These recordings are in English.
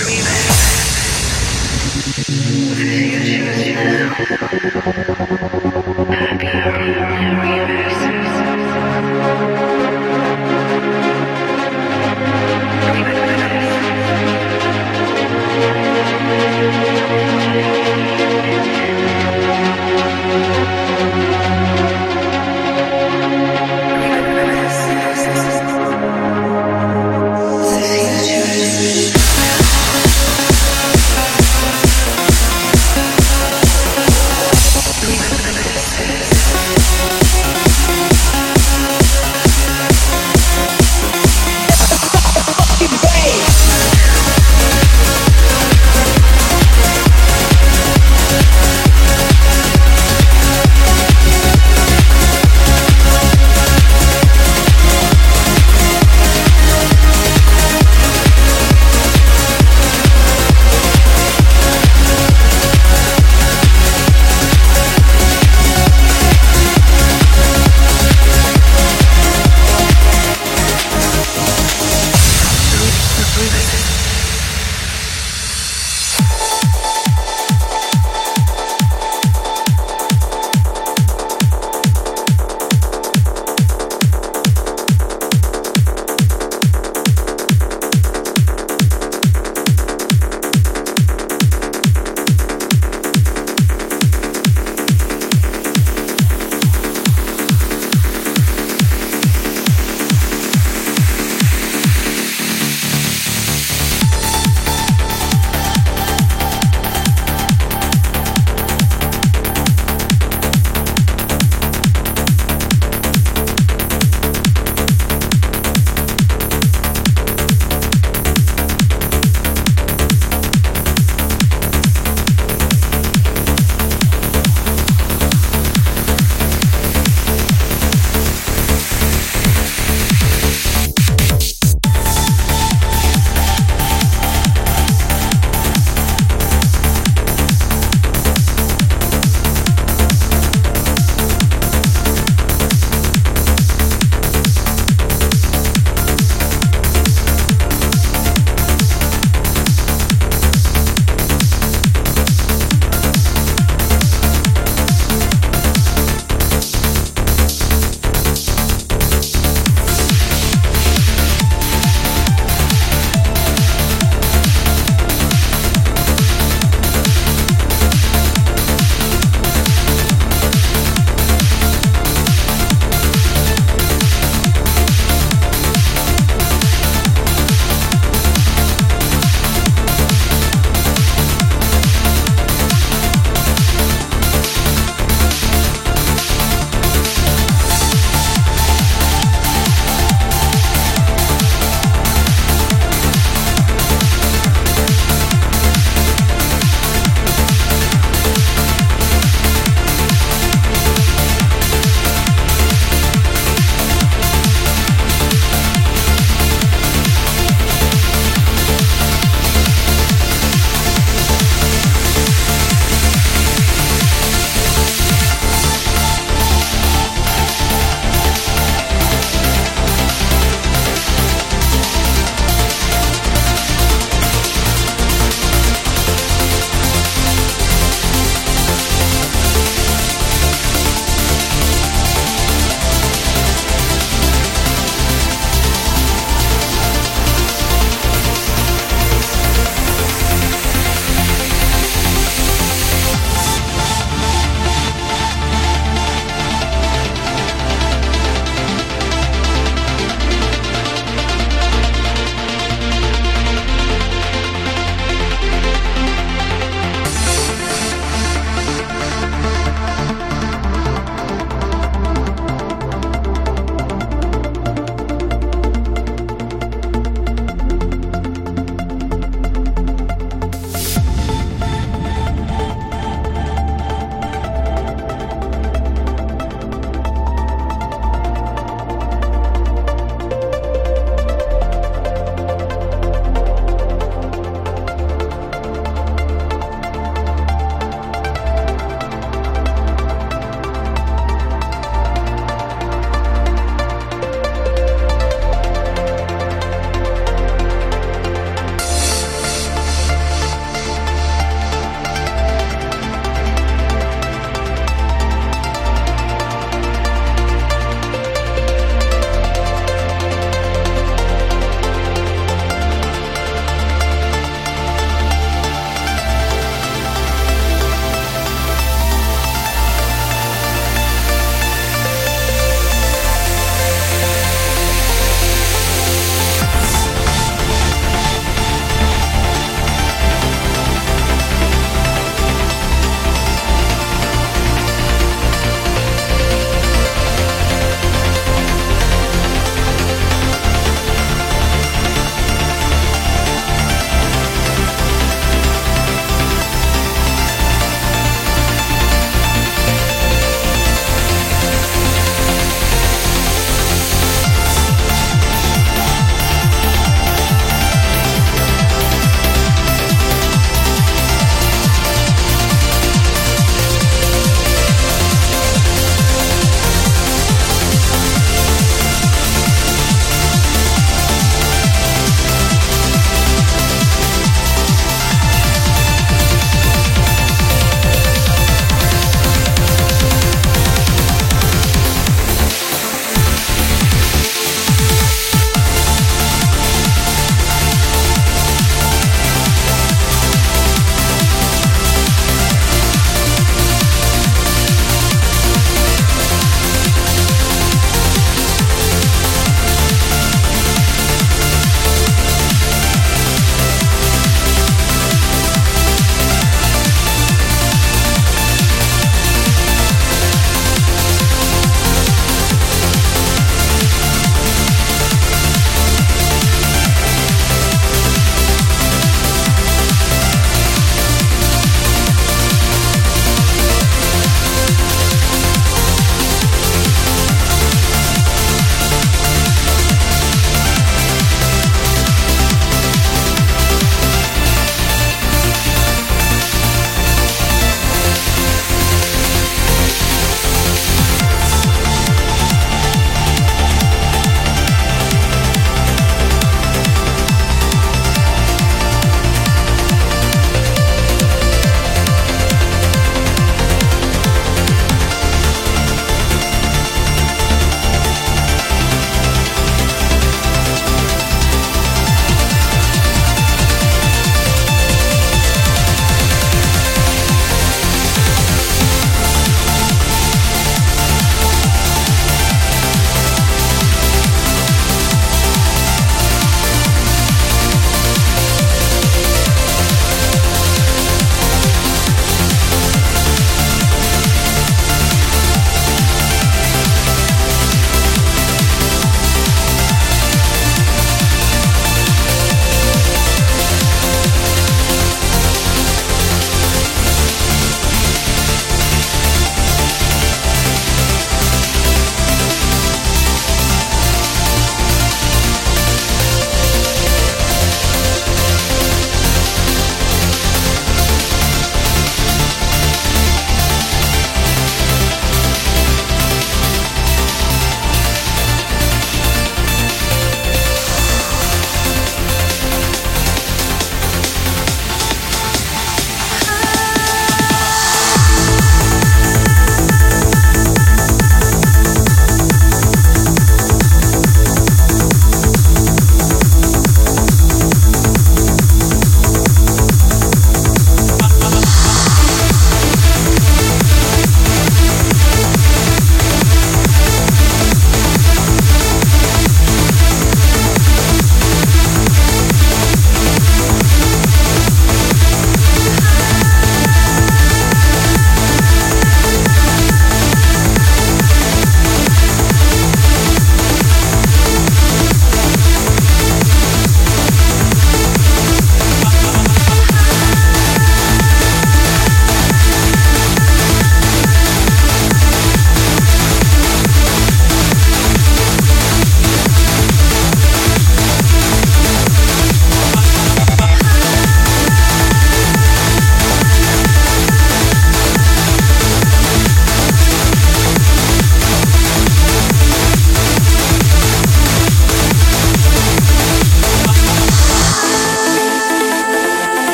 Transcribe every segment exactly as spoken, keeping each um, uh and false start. We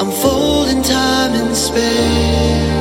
Unfolding time and space.